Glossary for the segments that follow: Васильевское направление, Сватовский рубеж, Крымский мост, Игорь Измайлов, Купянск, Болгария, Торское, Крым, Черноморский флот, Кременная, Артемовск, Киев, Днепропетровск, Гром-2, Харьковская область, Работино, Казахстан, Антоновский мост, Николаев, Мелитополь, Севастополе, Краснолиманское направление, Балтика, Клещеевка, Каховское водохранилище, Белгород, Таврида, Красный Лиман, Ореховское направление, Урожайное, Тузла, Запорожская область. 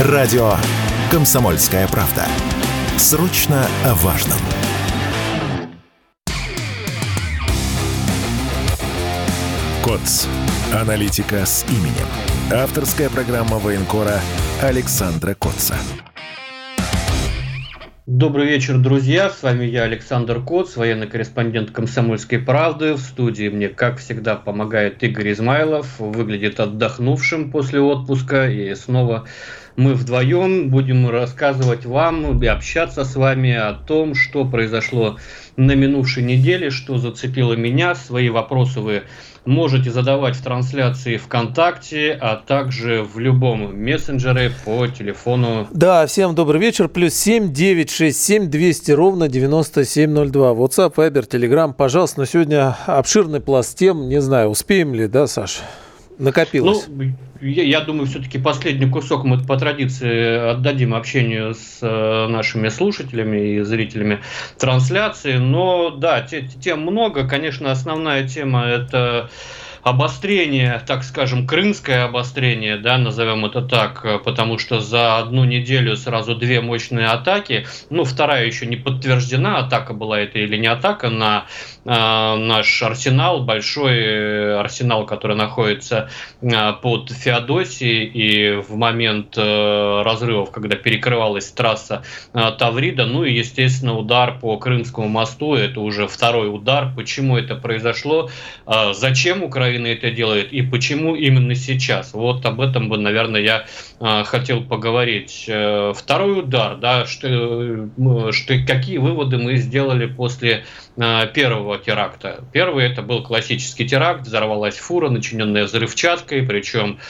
Радио «Комсомольская правда». Срочно о важном. Коц. Аналитика с именем. Авторская программа военкора Александра Коца. Добрый вечер, друзья. С вами я, Александр Коц, военный корреспондент «Комсомольской правды». В студии мне, как всегда, помогает Игорь Измайлов. Выглядит отдохнувшим после отпуска. И снова мы вдвоем будем рассказывать вам и общаться с вами о том, что произошло на минувшей неделе, что зацепило меня. Свои вопросы вы можете задавать в трансляции ВКонтакте, а также в любом мессенджере по телефону. Да, всем добрый вечер. +7 967 200 97 02. WhatsApp, Viber, Telegram. Пожалуйста, на сегодня обширный пласт тем. Не знаю, успеем ли, да, Саш? Накопилось. Я думаю, все-таки последний кусок мы по традиции отдадим общению с нашими слушателями и зрителями трансляции. Но да, тем много. Конечно, основная тема – это обострение, так скажем, крымское обострение, да, назовем это так, потому что за одну неделю сразу две мощные атаки. Ну, вторая еще не подтверждена, атака была это или не атака, на наш арсенал, большой арсенал, который находится под Феодосией, и в момент разрывов, когда перекрывалась трасса Таврида, ну и, естественно, удар по Крымскому мосту, это уже второй удар. Почему это произошло, зачем Украина это делает и почему именно сейчас? Вот об этом бы, наверное, я хотел поговорить. Второй удар, да, какие выводы мы сделали после первого теракта? Первый — это был классический теракт, взорвалась фура, начиненная взрывчаткой, причем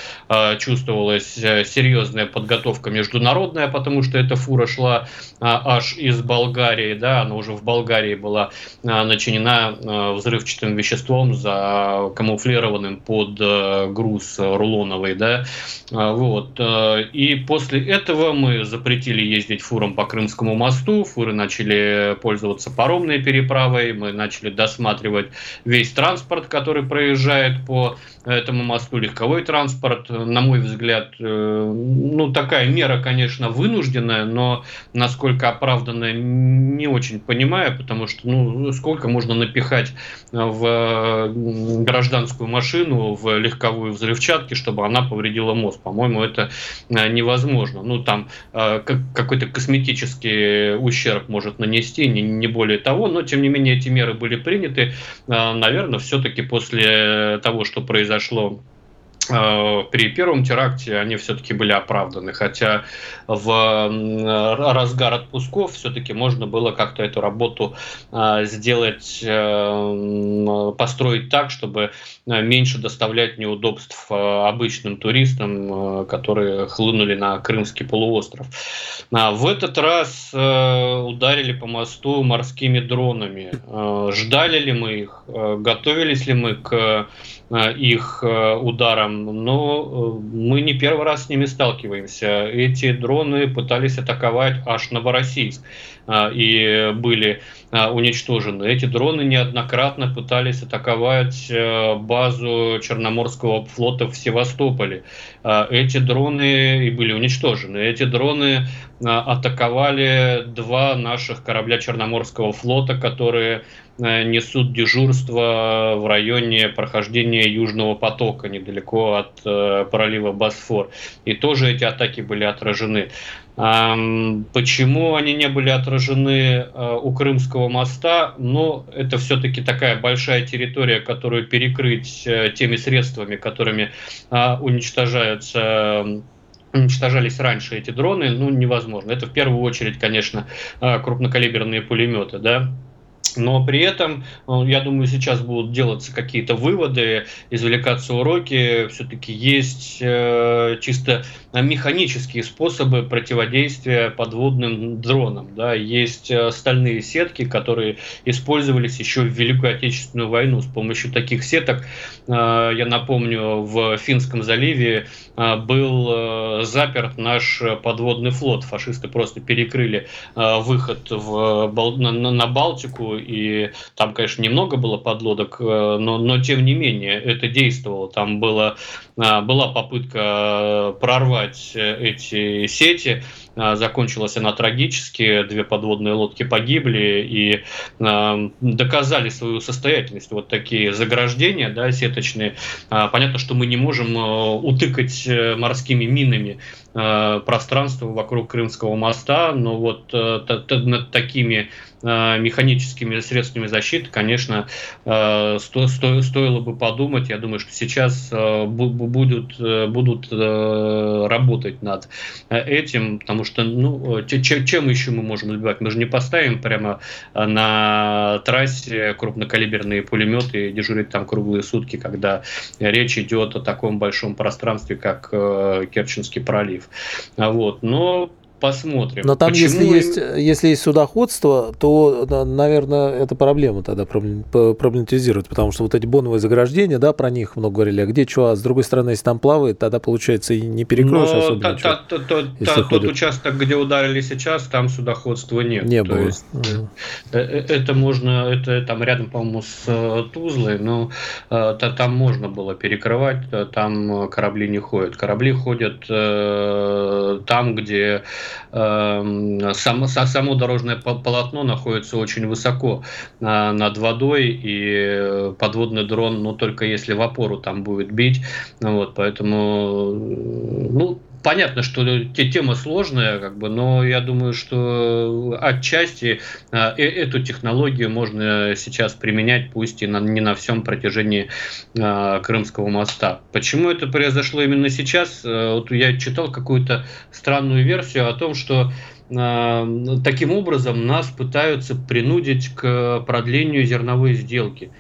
чувствовалась серьезная подготовка международная, потому что эта фура шла аж из Болгарии, да, она уже в Болгарии была начинена взрывчатым веществом, камуфлированным под груз рулоновый, да, вот. И после этого мы запретили ездить фурам по Крымскому мосту, фуры начали пользоваться паромной переправой, мы начали досматривать весь транспорт, который проезжает по этому мосту, легковой транспорт. На мой взгляд, ну, такая мера, конечно, вынужденная, но насколько оправданная, не очень понимаю, потому что, ну, сколько можно напихать в гражданскую машину, в легковую взрывчатки, чтобы она повредила мост. По-моему, это невозможно. Ну, там какой-то косметический ущерб может нанести, не более того, но, тем не менее, эти меры были приняты. Наверное, все-таки после того, что произошло при первом теракте, они все-таки были оправданы, хотя в разгар отпусков все-таки можно было как-то эту работу сделать, построить так, чтобы меньше доставлять неудобств обычным туристам, которые хлынули на Крымский полуостров. В этот раз ударили по мосту морскими дронами. Ждали ли мы их? Готовились ли мы к их ударом, но мы не первый раз с ними сталкиваемся. Эти дроны пытались атаковать аж Новороссийск и были уничтожены. Эти дроны неоднократно пытались атаковать базу Черноморского флота в Севастополе. Эти дроны и были уничтожены. Эти дроны атаковали два наших корабля Черноморского флота, которые несут дежурство в районе прохождения Южного потока, недалеко от пролива Босфор. И тоже эти атаки были отражены. Почему они не были отражены у Крымского моста? Но это все-таки такая большая территория, которую перекрыть теми средствами, которыми уничтожались раньше эти дроны, ну, невозможно. Это в первую очередь, конечно, крупнокалиберные пулеметы, да. Но при этом, я думаю, сейчас будут делаться какие-то выводы, извлекаться уроки. Все-таки есть чисто механические способы противодействия подводным дронам. Да? Есть стальные сетки, которые использовались еще в Великую Отечественную войну. С помощью таких сеток, я напомню, в Финском заливе был заперт наш подводный флот. Фашисты просто перекрыли выход на Балтику и там, конечно, немного было подлодок, но тем не менее это действовало. Там была попытка прорвать эти сети, закончилась она трагически, 2 подводные лодки погибли и доказали свою состоятельность. Вот такие заграждения, да, сеточные. Понятно, что мы не можем утыкать морскими минами пространство вокруг Крымского моста, но вот над такими механическими средствами защиты, конечно, стоило бы подумать. Я думаю, что сейчас будут работать над этим, потому что, ну, чем еще мы можем сбивать? Мы же не поставим прямо на трассе крупнокалиберные пулеметы и дежурить там круглые сутки, когда речь идет о таком большом пространстве, как Керченский пролив. Вот, но посмотрим. Но там, если есть судоходство, то, наверное, эта проблема тогда проблематизирует, потому что вот эти боновые заграждения, да, про них много говорили, а где что, а с другой стороны, если там плавает, тогда, получается, и не перекроешь особо ничего. Тот участок, где ударили сейчас, там судоходства нет. Не было. Это там рядом, по-моему, с Тузлой, но там можно было перекрывать, там корабли не ходят. Корабли ходят там, где само дорожное полотно находится очень высоко над водой, и подводный дрон, но только если в опору там будет бить. Вот, поэтому, ну, понятно, что тема сложная, как бы, но я думаю, что отчасти эту технологию можно сейчас применять, пусть и не на всем протяжении Крымского моста. Почему это произошло именно сейчас? Вот я читал какую-то странную версию о том, что таким образом нас пытаются принудить к продлению зерновой сделки.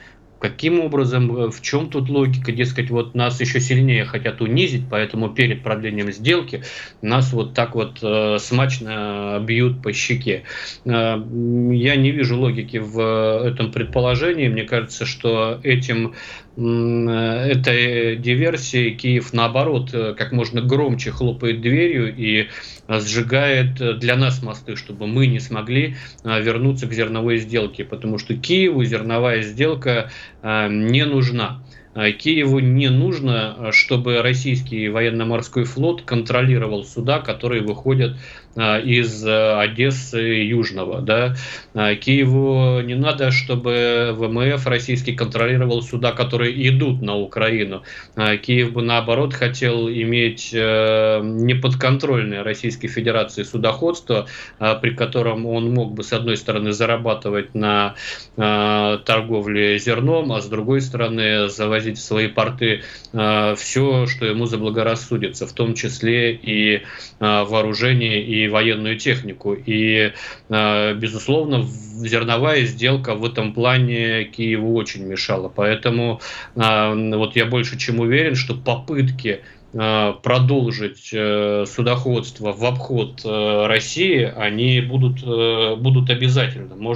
Каким образом, в чем тут логика, дескать, вот нас еще сильнее хотят унизить, поэтому перед продлением сделки нас вот так вот смачно бьют по щеке. Я не вижу логики в этом предположении. Мне кажется, что этой диверсии Киев, наоборот, как можно громче хлопает дверью и сжигает для нас мосты, чтобы мы не смогли вернуться к зерновой сделке, потому что Киеву зерновая сделка не нужна. Киеву не нужно, чтобы российский военно-морской флот контролировал суда, которые выходят из Одессы южного. Да? Киеву не надо, чтобы ВМФ российский контролировал суда, которые идут на Украину. Киев бы, наоборот, хотел иметь неподконтрольное Российской Федерации судоходство, при котором он мог бы, с одной стороны, зарабатывать на торговле зерном, а с другой стороны, завозить в свои порты все, что ему заблагорассудится, в том числе и вооружение, и военную технику. И, безусловно, зерновая сделка в этом плане Киеву очень мешала. Поэтому вот я больше чем уверен, что попытки продолжить судоходство в обход России, они будут обязательно.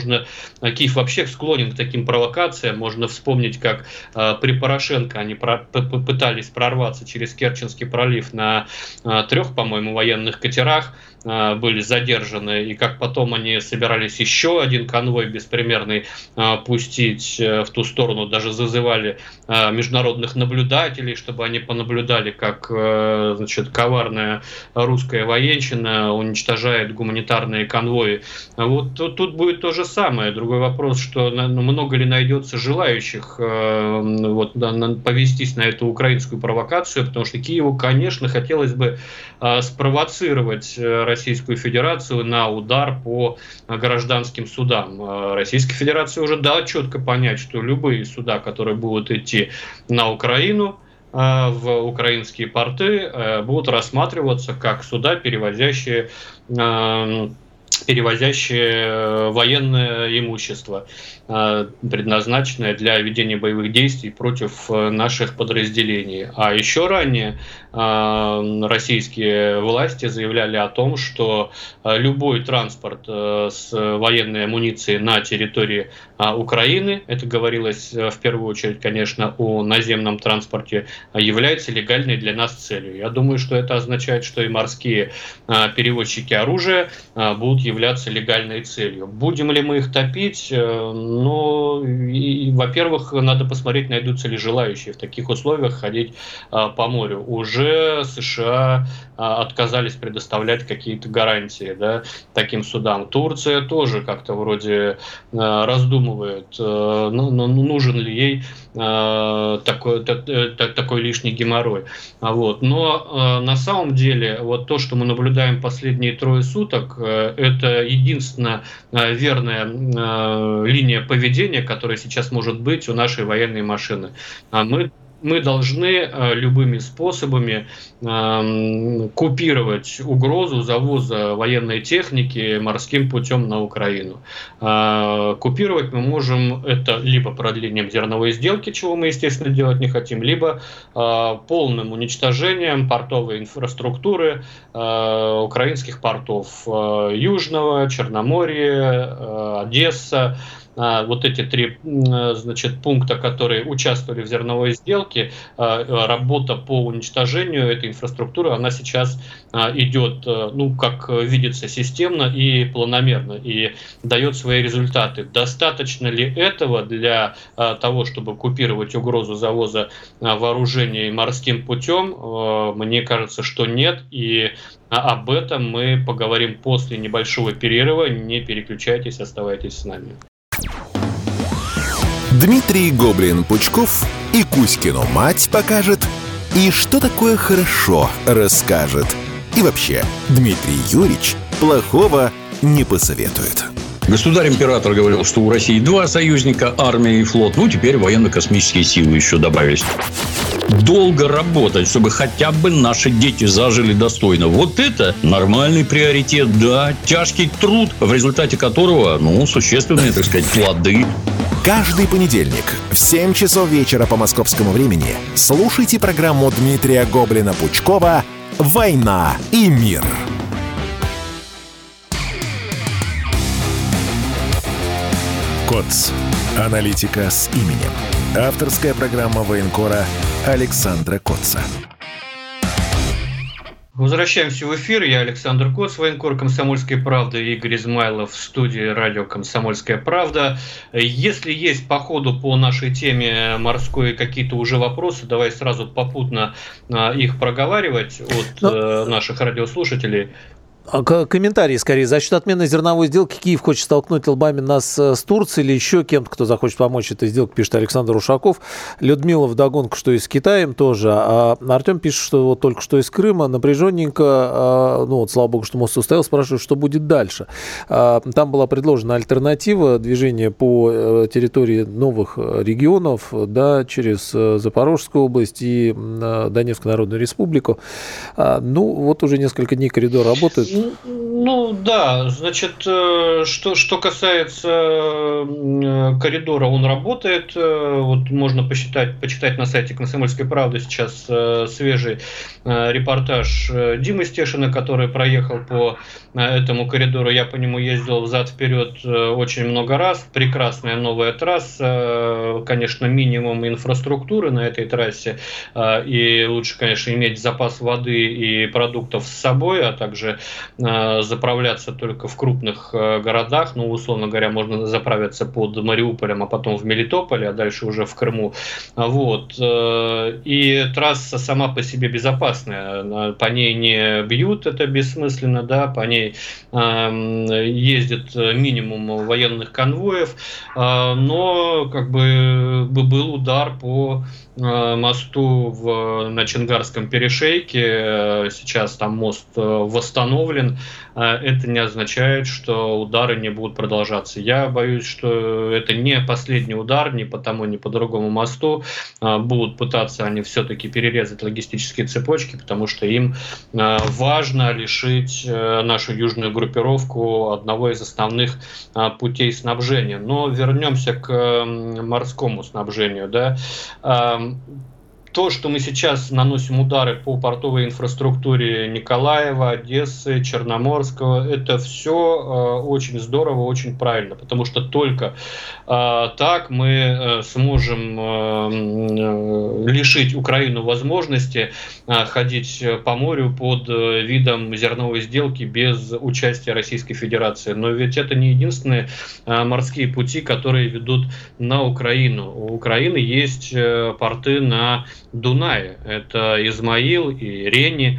Киев вообще склонен к таким провокациям. Можно вспомнить, как при Порошенко они пытались прорваться через Керченский пролив на 3, по-моему, военных катерах, были задержаны, и как потом они собирались еще один конвой беспримерный пустить в ту сторону, даже зазывали международных наблюдателей, чтобы они понаблюдали, как, значит, коварная русская военщина уничтожает гуманитарные конвои. Вот тут будет то же самое. Другой вопрос, что много ли найдется желающих вот, повестись на эту украинскую провокацию, потому что Киеву, конечно, хотелось бы спровоцировать Российскую Федерацию на удар по гражданским судам. Российская Федерация уже дала четко понять, что любые суда, которые будут идти на Украину, в украинские порты, будут рассматриваться как суда, перевозящие военное имущество, предназначенное для ведения боевых действий против наших подразделений. А еще ранее российские власти заявляли о том, что любой транспорт с военной амуницией на территории Украины, это говорилось в первую очередь, конечно, о наземном транспорте, является легальной для нас целью. Я думаю, что это означает, что и морские перевозчики оружия будут являться легальной целью. Будем ли мы их топить? Ну, и, во-первых, надо посмотреть, найдутся ли желающие в таких условиях ходить по морю. Уже США отказались предоставлять какие-то гарантии, да, таким судам. Турция тоже как-то вроде раздумывает, нужен ли ей такой лишний геморрой. Вот. Но на самом деле вот то, что мы наблюдаем последние 3 суток, это единственная верная линия поведения, которая сейчас может быть у нашей военной машины. Мы должны любыми способами купировать угрозу завоза военной техники морским путем на Украину. Купировать мы можем это либо продлением зерновой сделки, чего мы, естественно, делать не хотим, либо полным уничтожением портовой инфраструктуры украинских портов Южного, Черноморья, Одесса. Вот эти 3, значит, пункта, которые участвовали в зерновой сделке, работа по уничтожению этой инфраструктуры, она сейчас идет, ну, как видится, системно и планомерно, и дает свои результаты. Достаточно ли этого для того, чтобы купировать угрозу завоза вооружений морским путем? Мне кажется, что нет, и об этом мы поговорим после небольшого перерыва. Не переключайтесь, оставайтесь с нами. Дмитрий Гоблин-Пучков и Кузькину мать покажет, и что такое хорошо расскажет. И вообще, Дмитрий Юрьевич плохого не посоветует. Государь-император говорил, что у России 2 союзника, армия и флот. Ну, теперь военно-космические силы еще добавились. Долго работать, чтобы хотя бы наши дети зажили достойно. Вот это нормальный приоритет, да. Тяжкий труд, в результате которого, ну, существенные, так сказать, плоды. Каждый понедельник в 7 часов вечера по московскому времени слушайте программу Дмитрия Гоблина-Пучкова «Война и мир». Коц. Аналитика с именем. Авторская программа военкора Александра Коца. Возвращаемся в эфир. Я Александр Коц, военкор «Комсомольской правды», Игорь Измайлов в студии радио «Комсомольская правда». Если есть по ходу по нашей теме морской какие-то уже вопросы, давай сразу попутно их проговаривать от наших радиослушателей. Комментарии, скорее. За счет отмены зерновой сделки Киев хочет столкнуть лбами нас с Турцией или еще кем-то, кто захочет помочь этой сделке, пишет Александр Ушаков. Людмила вдогонку, что и с Китаем тоже. А Артем пишет, что вот только что из Крыма напряженненько, ну вот, слава богу, что мост устоял, спрашивают, что будет дальше. Там была предложена альтернатива движения по территории новых регионов, да, через Запорожскую область и Донецкую Народную Республику. Ну, вот уже несколько дней коридор работает. Ну да, значит, что касается коридора, он работает. Вот можно почитать на сайте «Комсомольской правды» сейчас свежий репортаж Димы Стешина, который проехал по этому коридору. Я по нему ездил взад-вперед очень много раз. Прекрасная новая трасса, конечно, минимум инфраструктуры на этой трассе. И лучше, конечно, иметь запас воды и продуктов с собой, а также заправляться только в крупных городах. Ну, условно говоря, можно заправиться под Мариуполем, а потом в Мелитополе, а дальше уже в Крыму. Вот. И трасса сама по себе безопасная. По ней не бьют, это бессмысленно, да, по ней ездит минимум военных конвоев, но как бы был удар по мосту на Чонгарском перешейке. Сейчас там мост восстановлен. Это не означает, что удары не будут продолжаться. Я боюсь, что это не последний удар ни по тому, ни по другому мосту. Будут пытаться они все-таки перерезать логистические цепочки, потому что им важно лишить нашу южную группировку одного из основных путей снабжения. Но вернемся к морскому снабжению, да. то, что мы сейчас наносим удары по портовой инфраструктуре Николаева, Одессы, Черноморского, это все очень здорово, очень правильно, потому что только так мы сможем лишить Украину возможности ходить по морю под видом зерновой сделки без участия Российской Федерации. Но ведь это не единственные морские пути, которые ведут на Украину. У Украины есть порты на Дунае. Это Измаил и Рени,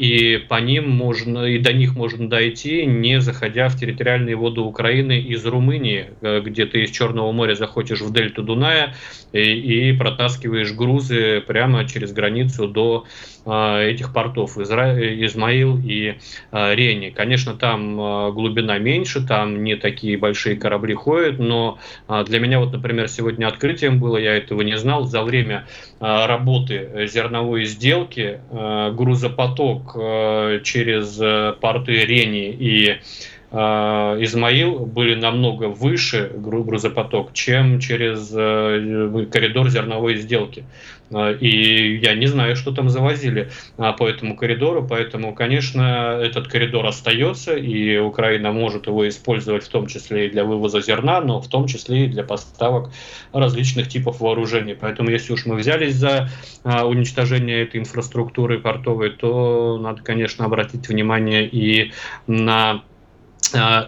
и по ним можно, и до них можно дойти, не заходя в территориальные воды Украины из Румынии, где ты из Черного моря заходишь в дельту Дуная и протаскиваешь грузы прямо через границу до этих портов Измаил и Рени. Конечно, там глубина меньше, там не такие большие корабли ходят, но для меня, вот, например, сегодня открытием было, я этого не знал, за время работы зерновой сделки грузопоток через порты Рени и Измаил были намного выше грузопоток, чем через коридор зерновой сделки. И я не знаю, что там завозили по этому коридору, поэтому, конечно, этот коридор остается, и Украина может его использовать в том числе и для вывоза зерна, но в том числе и для поставок различных типов вооружений. Поэтому, если уж мы взялись за уничтожение этой инфраструктуры портовой, то надо, конечно, обратить внимание и на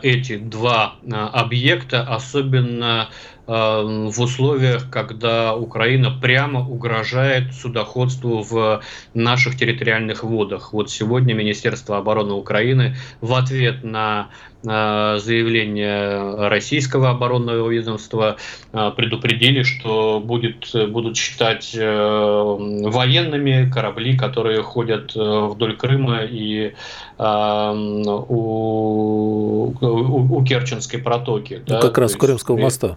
эти два объекта, особенно в условиях, когда Украина прямо угрожает судоходству в наших территориальных водах. Вот сегодня Министерство обороны Украины в ответ на заявление российского оборонного ведомства предупредили, что будут считать военными корабли, которые ходят вдоль Крыма и у Керченской протоки. Ну, да? Как раз у Крымского моста.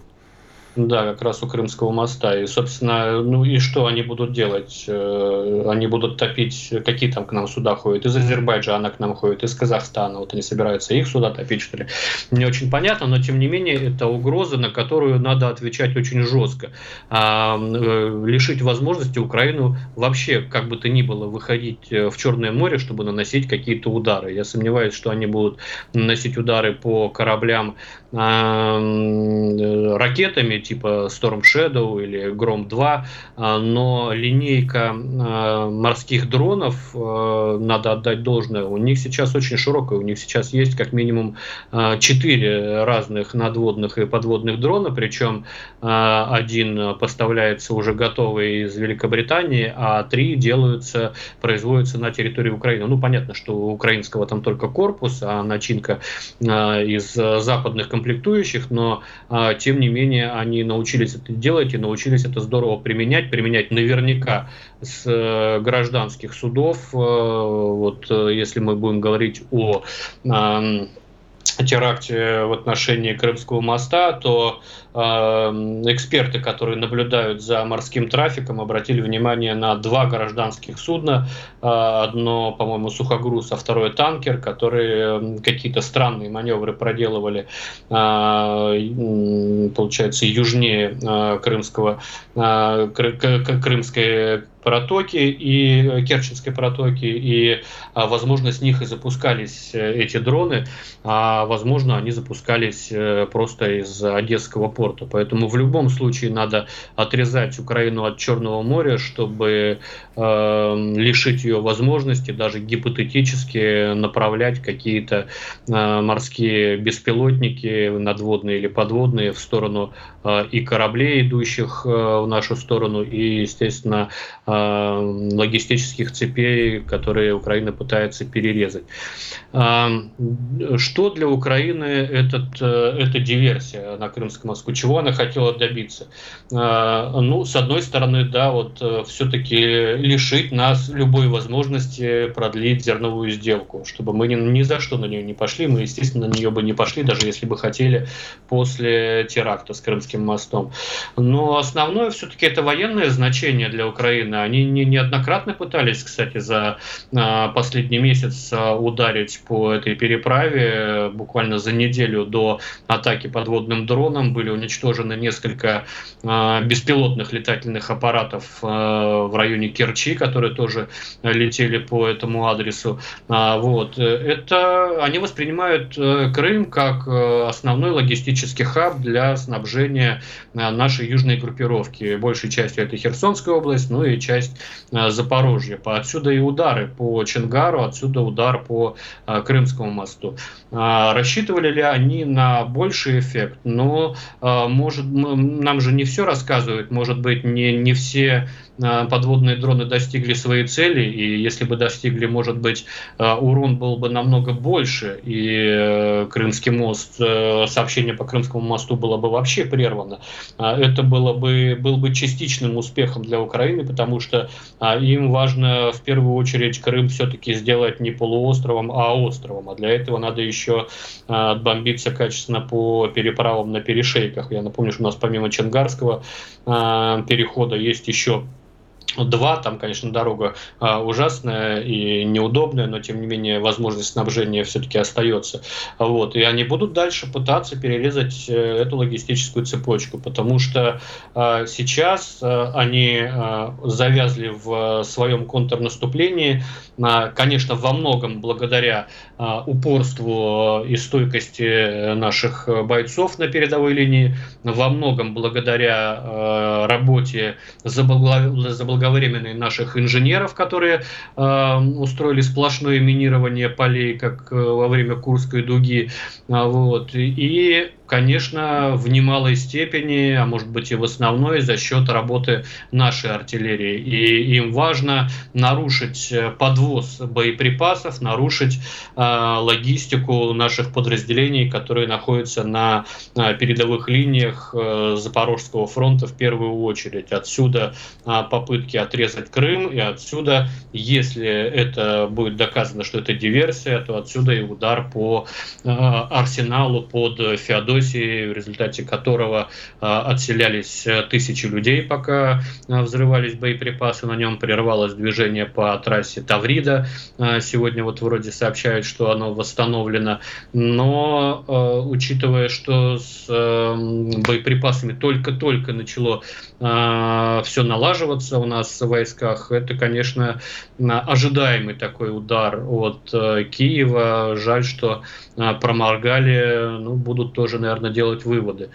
Да, как раз у Крымского моста. И, собственно, ну и что они будут делать? Они будут топить, какие там к нам суда ходят? Из Азербайджана к нам ходят, из Казахстана. Вот они собираются их суда топить, что ли? Не очень понятно, но, тем не менее, это угроза, на которую надо отвечать очень жестко. Лишить возможности Украину вообще, как бы то ни было, выходить в Черное море, чтобы наносить какие-то удары. Я сомневаюсь, что они будут наносить удары по кораблям ракетами, типа Storm Shadow или Гром-2, но линейка морских дронов, надо отдать должное, у них сейчас очень широкая, у них сейчас есть как минимум 4 разных надводных и подводных дрона, причем один поставляется уже готовый из Великобритании, а 3 производятся на территории Украины. Ну, понятно, что у украинского там только корпус, а начинка из западных комплектующих, но, тем не менее, они научились это делать и научились это здорово применять наверняка с гражданских судов. Вот если мы будем говорить о теракте в отношении Крымского моста, то эксперты, которые наблюдают за морским трафиком, обратили внимание на 2 гражданских судна, одно, по-моему, сухогруз, а второе танкер, которые какие-то странные маневры проделывали, получается, южнее Крымской протоки и Керченской протоки, и, возможно, с них и запускались эти дроны, а, возможно, они запускались просто из Одесского порта. Поэтому в любом случае надо отрезать Украину от Черного моря, чтобы лишить ее возможности даже гипотетически направлять какие-то морские беспилотники, надводные или подводные, в сторону и кораблей, идущих в нашу сторону, и, естественно, логистических цепей, которые Украина пытается перерезать. Что для Украины эта диверсия на Крымском мосту? Чего она хотела добиться? Ну, с одной стороны, да, вот все-таки лишить нас любой возможности продлить зерновую сделку, чтобы мы ни за что на нее не пошли, мы, естественно, на нее бы не пошли, даже если бы хотели, после теракта с Крымским мостом. Но основное все-таки это военное значение для Украины. Они неоднократно пытались, кстати, за последний месяц ударить по этой переправе. Буквально за неделю до атаки подводным дроном были уничтожены несколько беспилотных летательных аппаратов в районе Керчи, которые тоже летели по этому адресу. Вот. Это они воспринимают Крым как основной логистический хаб для снабжения нашей южной группировки. Большей частью это Херсонская область, ну и часть Запорожья. Отсюда и удары по Чонгару, отсюда удар по Крымскому мосту. Рассчитывали ли они на больший эффект? Ну, может, нам же не все рассказывают, может быть, не все подводные дроны достигли своей цели, и если бы достигли, может быть, урон был бы намного больше, и Крымский мост, сообщение по Крымскому мосту было бы вообще прервано. Это был бы частичным успехом для Украины, потому что им важно в первую очередь Крым все-таки сделать не полуостровом, а островом, а для этого надо еще отбомбиться качественно по переправам на перешейках. Я напомню, что у нас помимо Чонгарского перехода есть еще два, там, конечно, дорога ужасная и неудобная, но, тем не менее, возможность снабжения все-таки остается. Вот. И они будут дальше пытаться перерезать эту логистическую цепочку, потому что сейчас они завязли в своем контрнаступлении, конечно, во многом благодаря упорству и стойкости наших бойцов на передовой линии, во многом благодаря работе заблаговременной наших инженеров, которые устроили сплошное минирование полей, как во время Курской дуги. Вот. И, конечно, в немалой степени, а может быть и в основной, за счет работы нашей артиллерии. И им важно нарушить подвоз боеприпасов, нарушить логистику наших подразделений, которые находятся на передовых линиях Запорожского фронта в первую очередь. Отсюда попытки отрезать Крым, и отсюда, если это будет доказано, что это диверсия, то отсюда и удар по арсеналу под Феодосией, в результате которого отселялись тысячи людей, пока взрывались боеприпасы на нем, прервалось движение по трассе Таврида. Сегодня вот вроде сообщают, что оно восстановлено, но учитывая, что с боеприпасами только-только начало все налаживаться у нас в войсках, это, конечно, ожидаемый такой удар от Киева. Жаль, что проморгали, ну, будут тоже, наверное, делать выводы.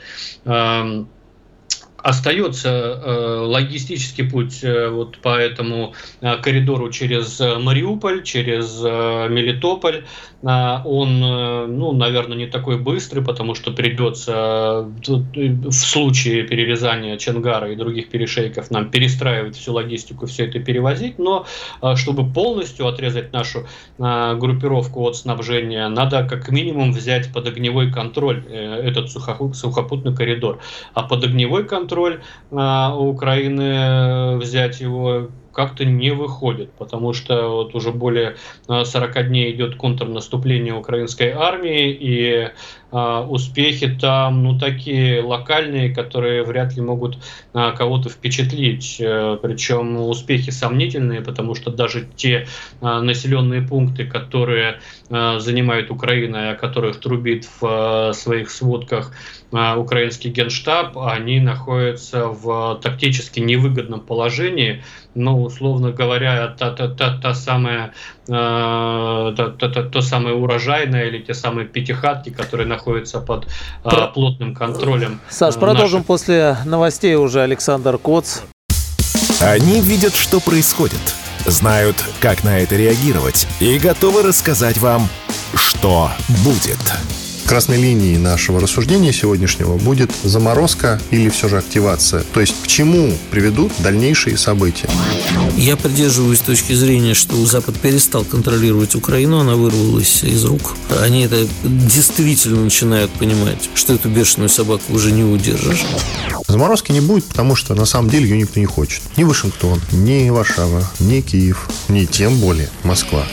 Остается логистический путь вот по этому коридору через Мариуполь, через Мелитополь. Он, ну, наверное, не такой быстрый, потому что придется в случае перерезания Чонгара и других перешейков нам перестраивать всю логистику, все это перевозить. Но чтобы полностью отрезать нашу группировку от снабжения, надо как минимум взять под огневой контроль этот сухопутный коридор. А под огневой контроль Украины взять его как-то не выходит, потому что вот уже более 40 дней идет контрнаступление украинской армии, и успехи там, ну, такие локальные, которые вряд ли могут кого-то впечатлить. Причем успехи сомнительные, потому что даже те населенные пункты, которые занимает Украина, о которых трубит в своих сводках украинский генштаб, они находятся в тактически невыгодном положении. Но, условно говоря, то самое урожайное или те самые пятихатки, которые находятся под плотным контролем. Саш, продолжим после новостей уже. Александр Коц. Они видят, что происходит, знают, как на это реагировать, и готовы рассказать вам, что будет. Красной линией нашего рассуждения сегодняшнего будет заморозка или все же активация. То есть к чему приведут дальнейшие события. Я придерживаюсь точки зрения, что Запад перестал контролировать Украину, она вырвалась из рук. Они это действительно начинают понимать, что эту бешеную собаку уже не удержишь. Заморозки не будет, потому что на самом деле ее никто не хочет. Ни Вашингтон, ни Варшава, ни Киев, ни тем более Москва.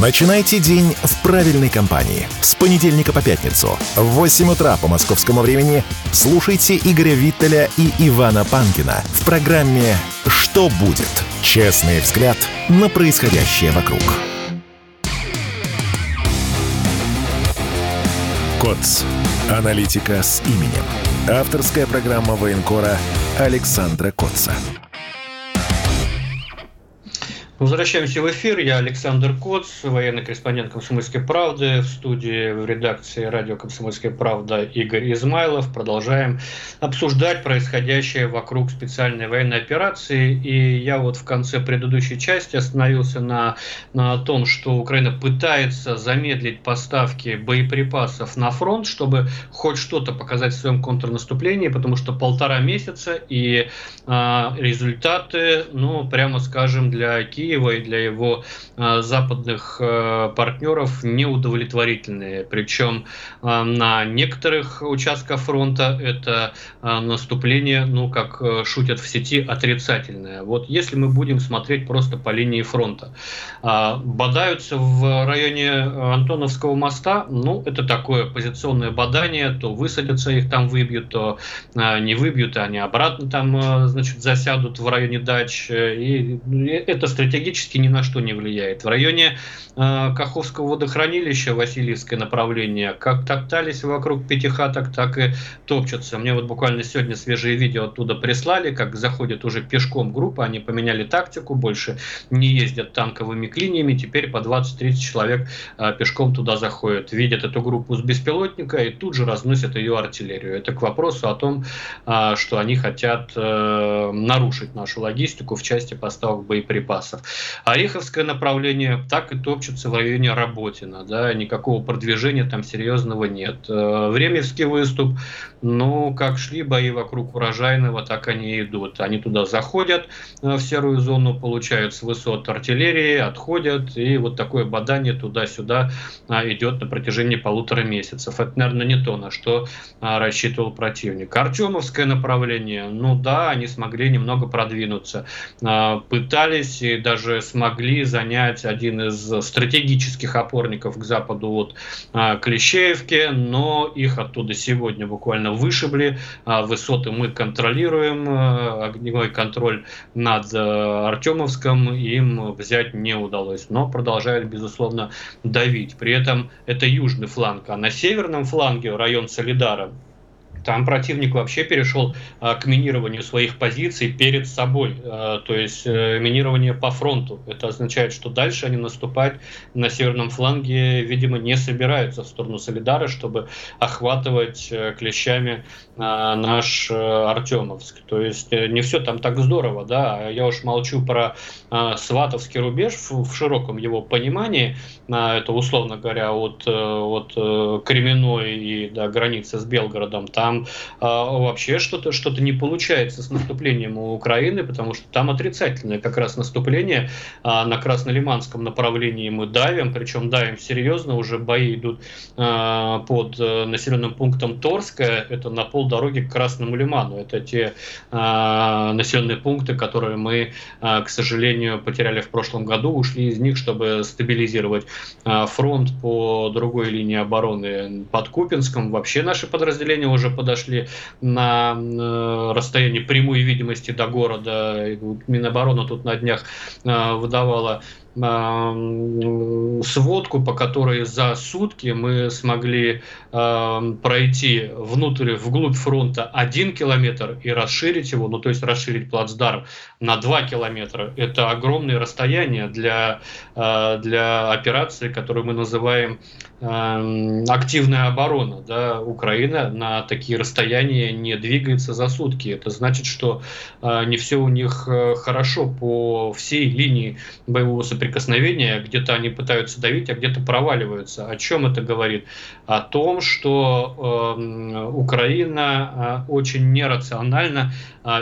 Начинайте день в правильной компании. С понедельника по пятницу в 8 утра по московскому времени слушайте Игоря Виттеля и Ивана Панкина в программе «Что будет?» Честный взгляд на происходящее вокруг. Коц. Аналитика с именем. Авторская программа военкора Александра Коца. Возвращаемся в эфир. Я Александр Коц, военный корреспондент «Комсомольской правды». В студии, в редакции радио «Комсомольская правда» Игорь Измайлов. Продолжаем обсуждать происходящее вокруг специальной военной операции. И я вот в конце предыдущей части остановился на том, что Украина пытается замедлить поставки боеприпасов на фронт, чтобы хоть что-то показать в своем контрнаступлении, потому что 1,5 месяца и результаты, ну, прямо скажем, для Киева и для его западных партнеров неудовлетворительные. Причем на некоторых участках фронта это наступление, ну, как шутят в сети, отрицательное. Вот если мы будем смотреть просто по линии фронта. Бодаются в районе Антоновского моста, ну, это такое позиционное бодание, то высадятся, их там выбьют, то не выбьют, они обратно там, значит, засядут в районе дач. И это стратегически ни на что не влияет. В районе Каховского водохранилища, Васильевское направление, как топтались вокруг пятихаток, так и топчутся. Мне вот буквально сегодня свежие видео оттуда прислали, как заходят уже пешком группа, они поменяли тактику, больше не ездят танковыми линиями, теперь по 20-30 человек пешком туда заходят. Видят эту группу с беспилотника и тут же разносят ее артиллерию. Это к вопросу о том, что они хотят нарушить нашу логистику в части поставок боеприпасов. Ореховское направление так и топчется в районе Работина. Да, никакого продвижения там серьезного нет. Времевский выступ. Ну, как шли бои вокруг Урожайного, так они идут. Они туда заходят в серую зону, получают с высот артиллерии, отходят. И вот такое бодание туда-сюда идет на протяжении 1,5 месяцев. Это, наверное, не то, на что рассчитывал противник. Артемовское направление. Ну да, они смогли немного продвинуться. Пытались и даже смогли занять один из стратегических опорников к западу от Клещеевки, но их оттуда сегодня буквально вышибли. Высоты мы контролируем, огневой контроль над Артемовском им взять не удалось, но продолжают, безусловно, давить. При этом это южный фланг, а на северном фланге район Солидара там противник вообще перешел к минированию своих позиций перед собой, то есть минирование по фронту. Это означает, что дальше они наступать на северном фланге, видимо, не собираются в сторону Солидара, чтобы охватывать клещами наш Артемовск. То есть не все там так здорово, да. Я уж молчу про сватовский рубеж в широком его понимании. Это, условно говоря, от Кременной и до границы с Белгородом. Там вообще что-то не получается с наступлением у Украины, потому что там отрицательное как раз наступление. На Краснолиманском направлении мы давим, причем давим серьезно, уже бои идут под населенным пунктом Торское, это на полдороги к Красному Лиману. Это те населенные пункты, которые мы, к сожалению, потеряли в прошлом году, ушли из них, чтобы стабилизировать фронт по другой линии обороны. Под Купянском вообще наши подразделения уже подошли на расстоянии прямой видимости до города. Минобороны тут на днях выдавала сводку, по которой за сутки мы смогли пройти внутрь, вглубь фронта 1 километр и расширить его, ну то есть расширить плацдарм на 2 километра. Это огромное расстояние для операции, которую мы называем активная оборона. Да? Украина на такие расстояния не двигается за сутки. Это значит, что не все у них хорошо по всей линии боевого сопротивления. Прикосновения, где-то они пытаются давить, а где-то проваливаются. О чем это говорит? О том, что Украина очень нерационально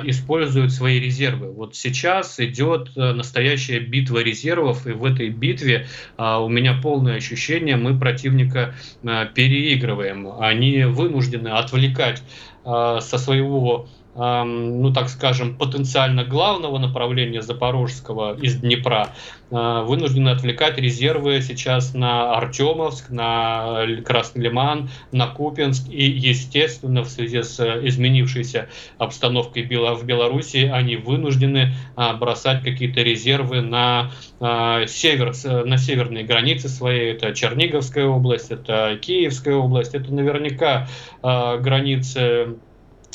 использует свои резервы. Вот сейчас идет настоящая битва резервов, и в этой битве у меня полное ощущение, мы противника переигрываем. Они вынуждены отвлекать со своего ну так скажем, потенциально главного направления запорожского из Днепра, вынуждены отвлекать резервы сейчас на Артемовск, на Красный Лиман, на Купянск. И, естественно, в связи с изменившейся обстановкой в Беларуси, они вынуждены бросать какие-то резервы на север, на северные границы свои. Это Черниговская область, это Киевская область, это наверняка границы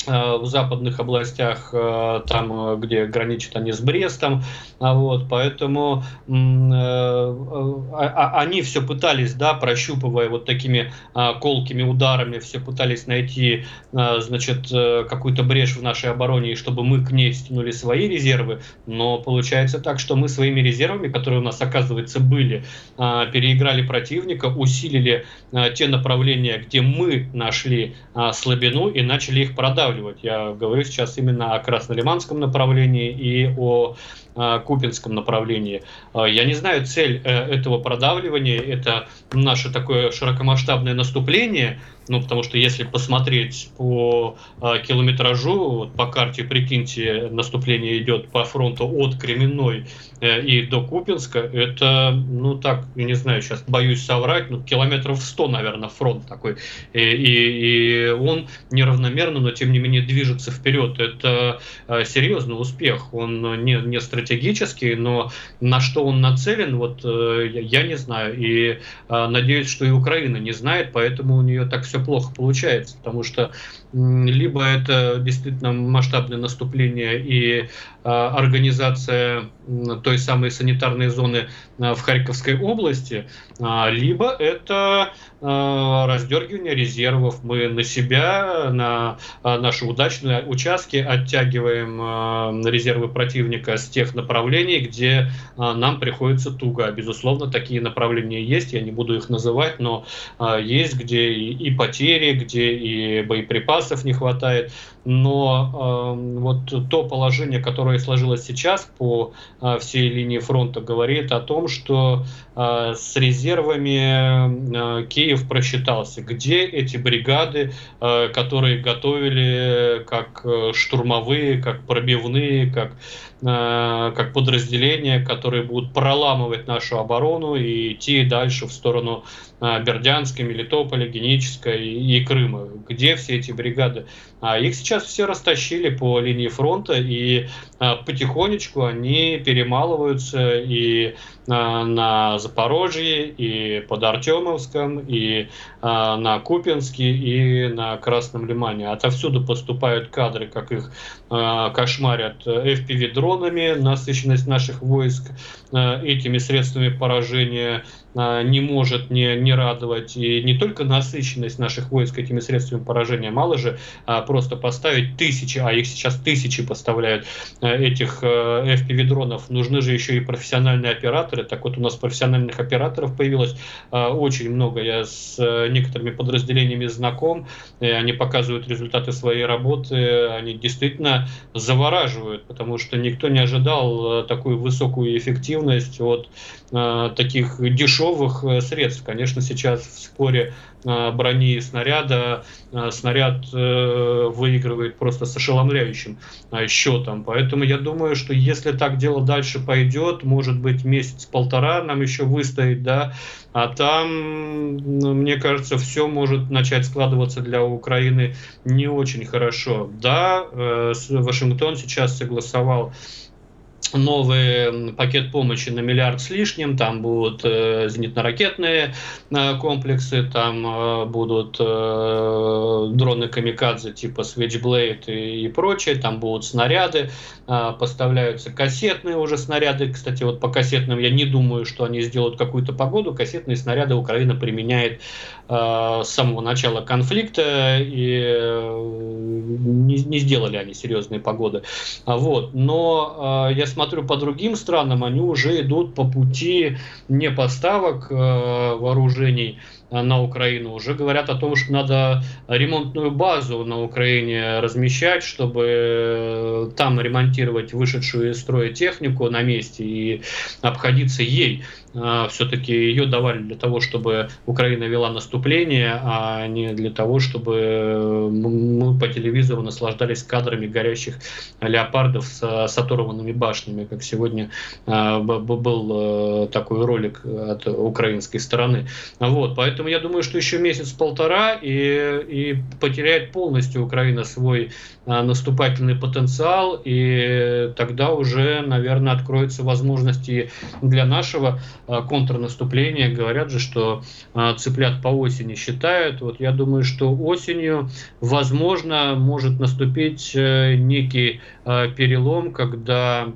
в западных областях, там, где граничат они с Брестом, вот, поэтому они все пытались, да, прощупывая вот такими колкими ударами, все пытались найти, значит, какую-то брешь в нашей обороне, чтобы мы к ней стянули свои резервы, но получается так, что мы своими резервами, которые у нас, оказывается, были, переиграли противника, усилили те направления, где мы нашли слабину и начали их продавливать. Я говорю сейчас именно о Краснолиманском направлении и о Купинском направлении. Я не знаю, цель этого продавливания — это наше такое широкомасштабное наступление, ну, потому что если посмотреть по километражу, по карте, прикиньте, наступление идет по фронту от Кременной и до Купинска, это, ну так, я не знаю, сейчас боюсь соврать, ну, километров 100, наверное, фронт такой, и он неравномерно, но тем не менее движется вперед. Это серьезный успех, он не стратегический, но на что он нацелен, вот я не знаю, и надеюсь, что и Украина не знает, поэтому у нее так все плохо получается, потому что либо это действительно масштабное наступление и организация той самой санитарной зоны в Харьковской области, либо это раздергивание резервов. Мы на себя, на наши удачные участки оттягиваем резервы противника с тех направлений, где нам приходится туго. Безусловно, такие направления есть, я не буду их называть, но есть, где и потери, где и боеприпасов не хватает. Но вот то положение, которое сложилось сейчас по всей линии фронта, говорит о том, что с резервами Киев просчитался. Где эти бригады, которые готовили как штурмовые, как пробивные, как подразделения, которые будут проламывать нашу оборону и идти дальше в сторону Бердянска, Мелитополя, Геническа и Крыма. Где все эти бригады? Их сейчас все растащили по линии фронта, и потихонечку они перемалываются и на Запорожье, и под Артемовском, и на Купинске, и на Красном Лимане. Отовсюду поступают кадры, как их кошмарят FPV-дронами, насыщенность наших войск этими средствами поражения не может не радовать. И не только насыщенность наших войск этими средствами поражения, мало же просто поставить тысячи, а их сейчас тысячи поставляют, этих FPV-дронов. Нужны же еще и профессиональные операторы. Так вот, у нас профессиональных операторов появилось очень много. Я с некоторыми подразделениями знаком, они показывают результаты своей работы, они действительно завораживают, потому что никто не ожидал такую высокую эффективность от таких дешевых средств. Конечно, сейчас в споре брони и снаряда снаряд выигрывает просто с ошеломляющим счетом. Поэтому я думаю, что если так дело дальше пойдет, может быть, месяц-полтора нам еще выстоит, да, а там, мне кажется, все может начать складываться для Украины не очень хорошо. Да, Вашингтон сейчас согласовал новый пакет помощи на 1 миллиард с лишним, там будут зенитно-ракетные комплексы, там будут дроны камикадзе типа Switchblade и прочее, там будут снаряды, поставляются кассетные уже снаряды. Кстати, вот по кассетным я не думаю, что они сделают какую-то погоду. Кассетные снаряды Украина применяет с самого начала конфликта, и не сделали они серьезные погоды. Вот. Но я смотрю по другим странам, они уже идут по пути не поставок вооружений на Украину, уже говорят о том, что надо ремонтную базу на Украине размещать, чтобы там ремонтировать вышедшую из строя технику на месте и обходиться ей. все-таки ее давали для того, чтобы Украина вела наступление, а не для того, чтобы мы по телевизору наслаждались кадрами горящих леопардов с оторванными башнями, как сегодня был такой ролик от украинской стороны. Вот, поэтому я думаю, что еще месяц-полтора и потеряет полностью Украина свой наступательный потенциал, и тогда уже, наверное, откроются возможности для нашего контрнаступления. Говорят же, что цыплят по осени считают. Вот я думаю, что осенью, возможно, может наступить некий перелом, когда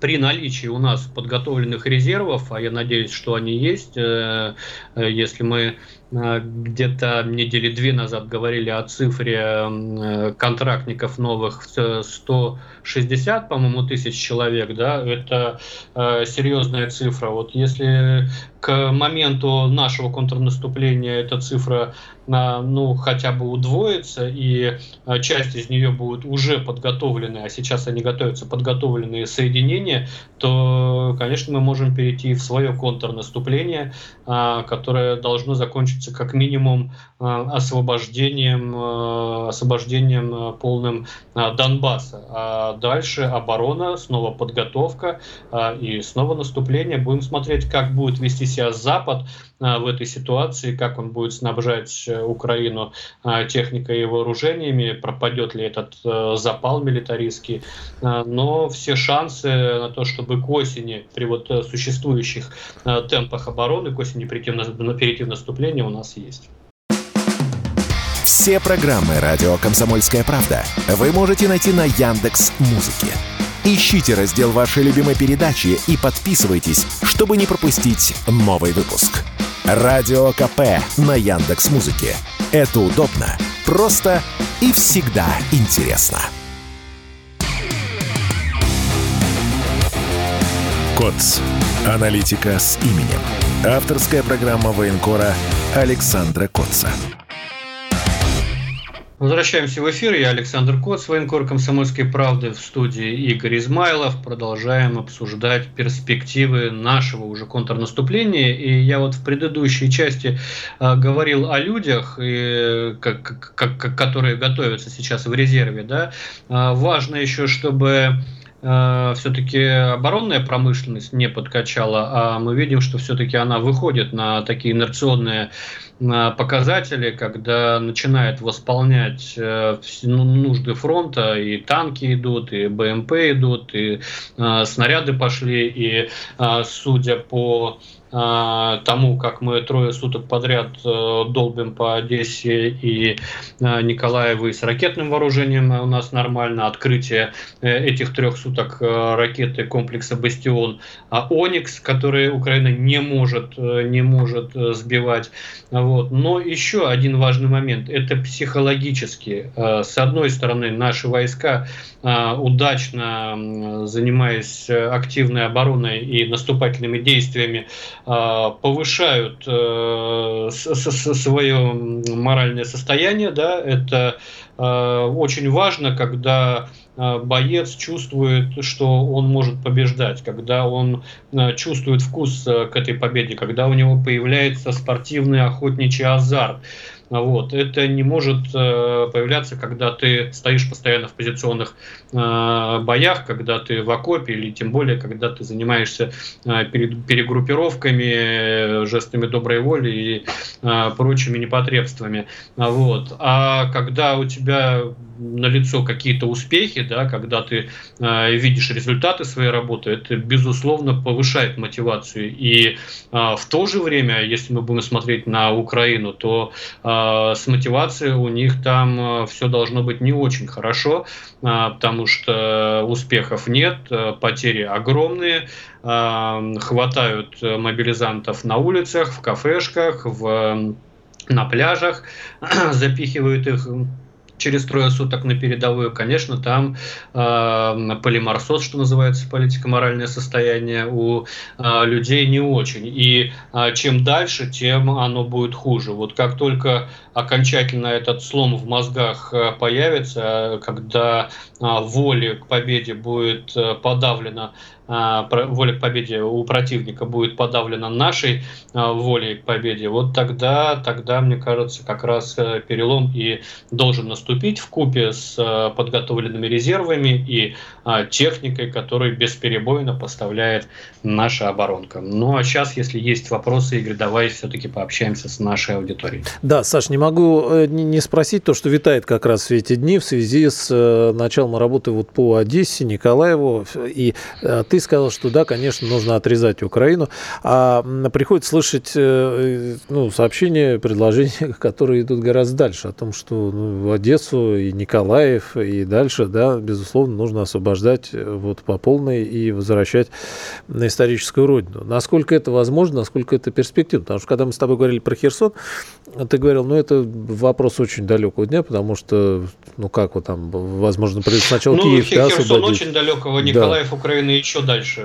при наличии у нас подготовленных резервов, а я надеюсь, что они есть, если мы где-то недели две назад говорили о цифре контрактников новых 160, по-моему, тысяч человек, да, это серьезная цифра. Вот если к моменту нашего контрнаступления эта цифра, ну, хотя бы удвоится, и часть из нее будут уже подготовлены, а сейчас они готовятся, подготовленные соединения, то, конечно, мы можем перейти в свое контрнаступление, которое должно закончиться как минимум освобождением полным Донбасса. А дальше оборона, снова подготовка и снова наступление. Будем смотреть, как будет вести себя Запад в этой ситуации, как он будет снабжать Украину техникой и вооружениями, пропадет ли этот запал милитаристский. Но все шансы на то, чтобы к осени при вот существующих темпах обороны, к осени перейти в наступление, у нас есть. Все программы радио «Комсомольская правда» вы можете найти на Яндекс.Музыке. Ищите раздел вашей любимой передачи и подписывайтесь, чтобы не пропустить новый выпуск. Радио КП на Яндекс.Музыке. Это удобно, просто и всегда интересно. Коц. Аналитика с именем. Авторская программа военкора Александра Коца. Возвращаемся в эфир. Я Александр Коц, военкор «Комсомольской правды», в студии Игорь Измайлов. Продолжаем обсуждать перспективы нашего уже контрнаступления. И я вот в предыдущей части говорил о людях, которые готовятся сейчас в резерве. Да? Важно еще, чтобы все-таки оборонная промышленность не подкачала, а мы видим, что все-таки она выходит на такие инерционные показатели, когда начинает восполнять нужды фронта, и танки идут, и БМП идут, и снаряды пошли, и судя по тому, как мы 3 суток подряд долбим по Одессе и Николаеву, и с ракетным вооружением у нас нормально. Открытие этих 3 суток ракеты комплекса «Бастион» «Оникс», которые Украина не может сбивать. Вот. Но еще один важный момент – это психологически. С одной стороны, наши войска, удачно занимаясь активной обороной и наступательными действиями, повышают свое моральное состояние, да, это очень важно, когда боец чувствует, что он может побеждать, когда он чувствует вкус к этой победе, когда у него появляется спортивный охотничий азарт. Вот. Это не может появляться, когда ты стоишь постоянно в позиционных боях, когда ты в окопе, или тем более, когда ты занимаешься перегруппировками, жестами доброй воли и прочими непотребствами. Вот. А когда у тебя налицо какие-то успехи, да, когда ты видишь результаты своей работы, это, безусловно, повышает мотивацию. И в то же время, если мы будем смотреть на Украину, то с мотивацией у них там все должно быть не очень хорошо, потому что успехов нет, потери огромные, хватают мобилизантов на улицах, в кафешках, на пляжах, запихивают их через 3 суток на передовую. Конечно, там полиморсоз, что называется, политико-моральное состояние у людей не очень. И чем дальше, тем оно будет хуже. Вот как только окончательно этот слом в мозгах появится, когда воля к победе будет подавлена воля к победе у противника будет подавлена нашей волей к победе, вот тогда, мне кажется, как раз перелом и должен наступить вкупе с подготовленными резервами и техникой, которую бесперебойно поставляет наша оборонка. Ну, а сейчас, если есть вопросы, Игорь, давай все-таки пообщаемся с нашей аудиторией. Да, Саш, не могу не спросить то, что витает как раз в эти дни в связи с началом работы вот по Одессе, Николаеву, и ты сказал, что да, конечно, нужно отрезать Украину, а приходится слышать сообщения, предложения, которые идут гораздо дальше, о том, что в Одессу и Николаев и дальше, да, безусловно, нужно освобождать вот по полной и возвращать на историческую родину. Насколько это возможно, насколько это перспективно? Потому что, когда мы с тобой говорили про Херсон, ты говорил, это вопрос очень далекого дня, потому что, возможно, придется сначала Киев, да, освободить. Херсон очень далекого, Николаев, да. Украина еще дальше. Дальше.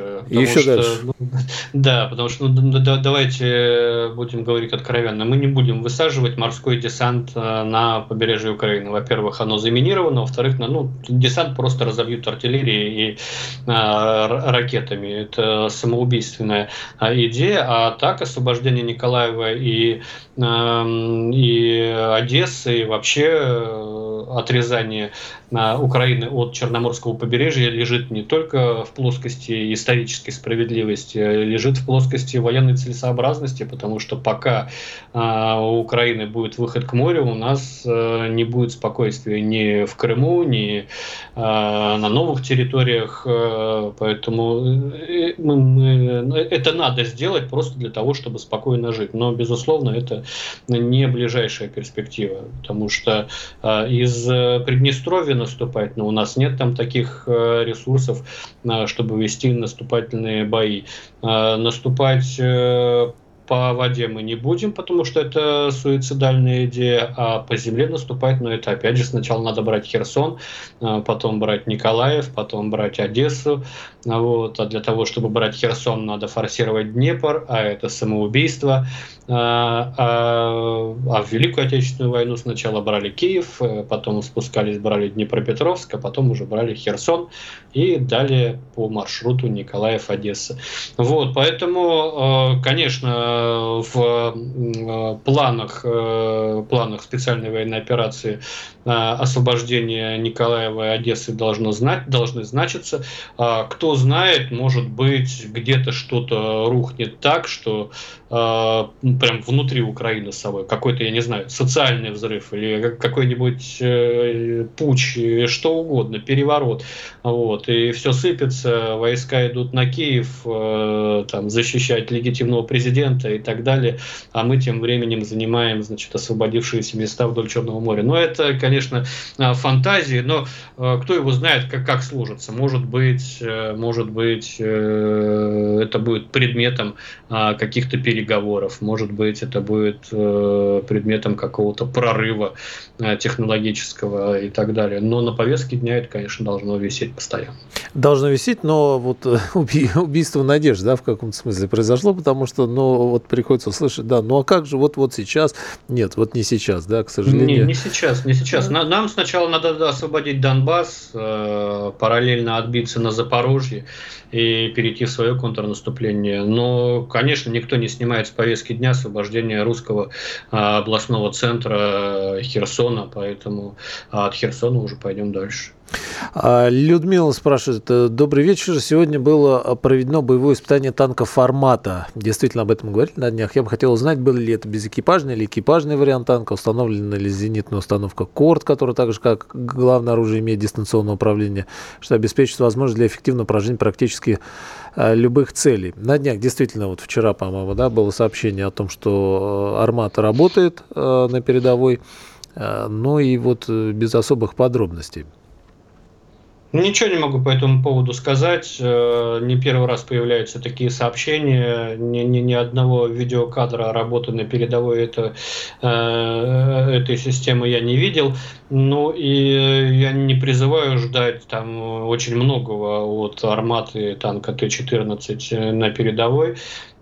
Да, потому что, давайте будем говорить откровенно, мы не будем высаживать морской десант на побережье Украины. Во-первых, оно заминировано, во-вторых, десант просто разобьют артиллерией и ракетами. Это самоубийственная идея, а так освобождение Николаева и Одессы, и вообще отрезание Украины от Черноморского побережья лежит не только в плоскости исторической справедливости, лежит в плоскости военной целесообразности, потому что пока у Украины будет выход к морю, у нас не будет спокойствия ни в Крыму, ни на новых территориях, поэтому это надо сделать просто для того, чтобы спокойно жить. Но, безусловно, это не ближайшая перспектива, потому что из Приднестровья наступать, но у нас нет там таких ресурсов, чтобы вести наступательные бои. Наступать по воде мы не будем, потому что это суицидальная идея, а по земле наступать, это опять же сначала надо брать Херсон, потом брать Николаев, потом брать Одессу. А для того, чтобы брать Херсон, надо форсировать Днепр, а это самоубийство. А в Великую Отечественную войну сначала брали Киев, потом спускались, брали Днепропетровск, а потом уже брали Херсон и далее по маршруту Николаев-Одесса. Поэтому, конечно, в планах специальной военной операции освобождение Николаева и Одессы должны значиться. Кто знает, может быть, где-то что-то рухнет так, что прям внутри Украины с собой какой-то, социальный взрыв или какой-нибудь путч, что угодно, переворот. И все сыпется, войска идут на Киев защищать легитимного президента и так далее, а мы тем временем занимаем, освободившиеся места вдоль Черного моря. Но это, конечно, фантазии, но кто его знает, как сложится. Может быть, это будет предметом каких-то переговоров, может быть, это будет предметом какого-то прорыва технологического и так далее. Но на повестке дня это, конечно, должно висеть постоянно. Должно висеть, но убийство надежды, в каком-то смысле произошло, потому что, приходится услышать, а как же вот сейчас? Нет, не сейчас, к сожалению. Не сейчас. Нам сначала надо освободить Донбасс, параллельно отбиться на Запорожье и перейти в свое контрнаступление. Но, конечно, никто не снимает с повестки дня освобождение русского областного центра Херсона, поэтому от Херсона уже пойдем дальше. Людмила спрашивает: добрый вечер. Сегодня было проведено боевое испытание танка «Формата». Действительно, об этом говорили на днях. Я бы хотел узнать, был ли это безэкипажный или экипажный вариант танка, установлена ли зенитная установка «Корт», которая так же, как главное оружие, имеет дистанционное управление, что обеспечит возможность для эффективного поражения практически любых целей. На днях, действительно, вчера, по-моему, было сообщение о том, что «Армата» работает на передовой, но и без особых подробностей. Ничего не могу по этому поводу сказать. Не первый раз появляются такие сообщения. Ни одного видеокадра работы на передовой этой системы я не видел. И я не призываю ждать очень многого от «Арматы» танка Т-14 на передовой.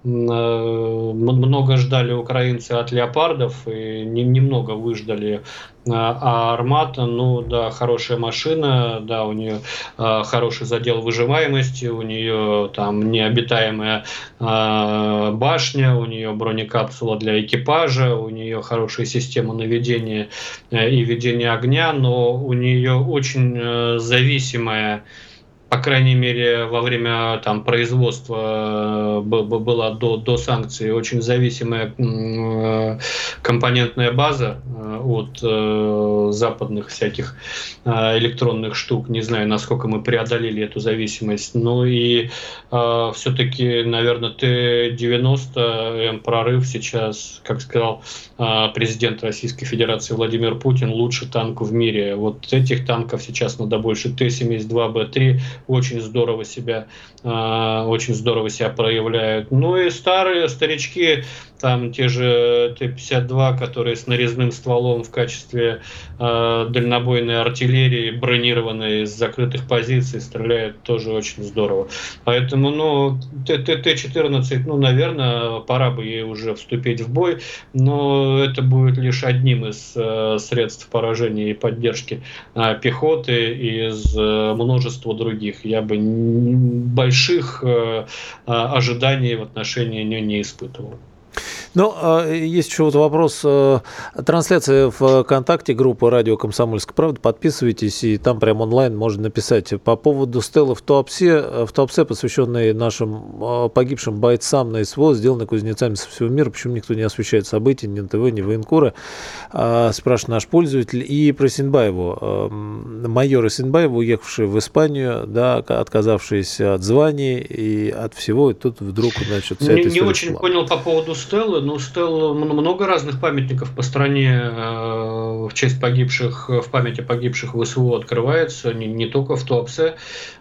много ждали украинцы от леопардов и немного выждали. А «Армата», ну да, хорошая машина, да, у нее хороший задел выживаемости, у нее там необитаемая башня, у нее бронекапсула для экипажа, у нее хорошая система наведения и ведения огня, но у нее очень зависимая, по крайней мере, во время там производства была до санкций очень зависимая компонентная база от западных всяких электронных штук. Не знаю, насколько мы преодолели эту зависимость. Ну и все-таки, наверное, Т-90 прорыв сейчас, как сказал президент Российской Федерации Владимир Путин, лучший танк в мире. Вот этих танков сейчас надо больше. Т-72Б3 очень здорово себя проявляют. Ну и старые старички, там те же Т-52, которые с нарезным стволом в качестве дальнобойной артиллерии, бронированной из закрытых позиций, стреляют тоже очень здорово. Поэтому, ну, Т-14, ну, наверное, пора бы ей уже вступить в бой, но это будет лишь одним из средств поражения и поддержки пехоты из множества других. Я бы больших ожиданий в отношении нее не испытывал. Но есть еще вот вопрос. Трансляция в ВКонтакте группы «Радио Комсомольская правда». Подписывайтесь, и там прям онлайн можно написать. По поводу стелы в Туапсе, посвященной нашим погибшим бойцам на СВО, сделанной кузнецами со всего мира. Почему никто не освещает события, ни НТВ, ни военкоры? Спрашивает наш пользователь. И про Синбаеву. Майора Синбаева, уехавшая в Испанию, да, отказавшаяся от званий и от всего. И тут вдруг, значит, вся эта история. Не очень понял по поводу стелы. Ну, стелла, много разных памятников по стране в честь погибших, в памяти погибших в СВО открывается, не только в Туапсе.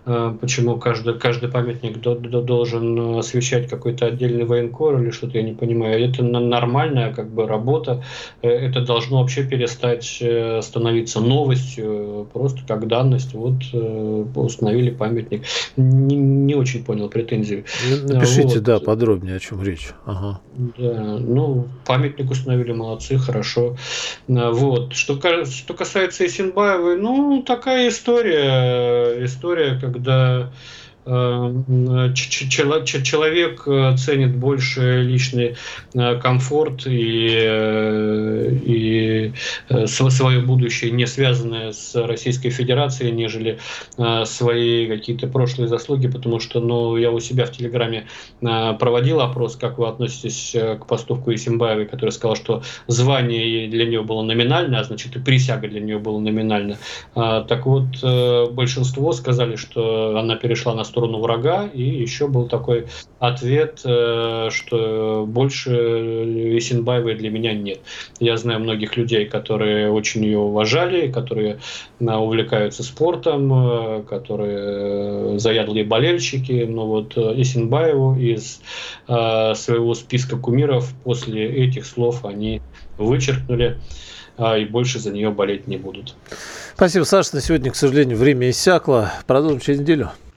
Почему каждый памятник должен освещать какой-то отдельный военкор или что-то, я не понимаю. Это нормальная как бы работа. Это должно вообще перестать становиться новостью, просто как данность. Вот установили памятник. Не очень понял претензию. Напишите, вот. Да, подробнее, о чем речь. Ага. Да. Ну, памятник установили, молодцы, хорошо. Вот. Что касается Исинбаевой, ну, такая история. История, когда человек ценит больше личный комфорт и свое будущее, не связанное с Российской Федерацией, нежели свои какие-то прошлые заслуги, потому что, ну, я у себя в Телеграме проводил опрос, как вы относитесь к поступку Исимбаевой, который сказал, что звание для нее было номинально, а значит и присяга для нее была номинальна. Так вот, большинство сказали, что она перешла на сторону врага, и еще был такой ответ, что больше Исинбаевой для меня нет. Я знаю многих людей, которые очень ее уважали, которые увлекаются спортом, которые заядлые болельщики, но вот Исинбаеву из своего списка кумиров после этих слов они вычеркнули. И больше за нее болеть не будут. Спасибо, Саша. На сегодня, к сожалению, время иссякло. Продолжим через неделю.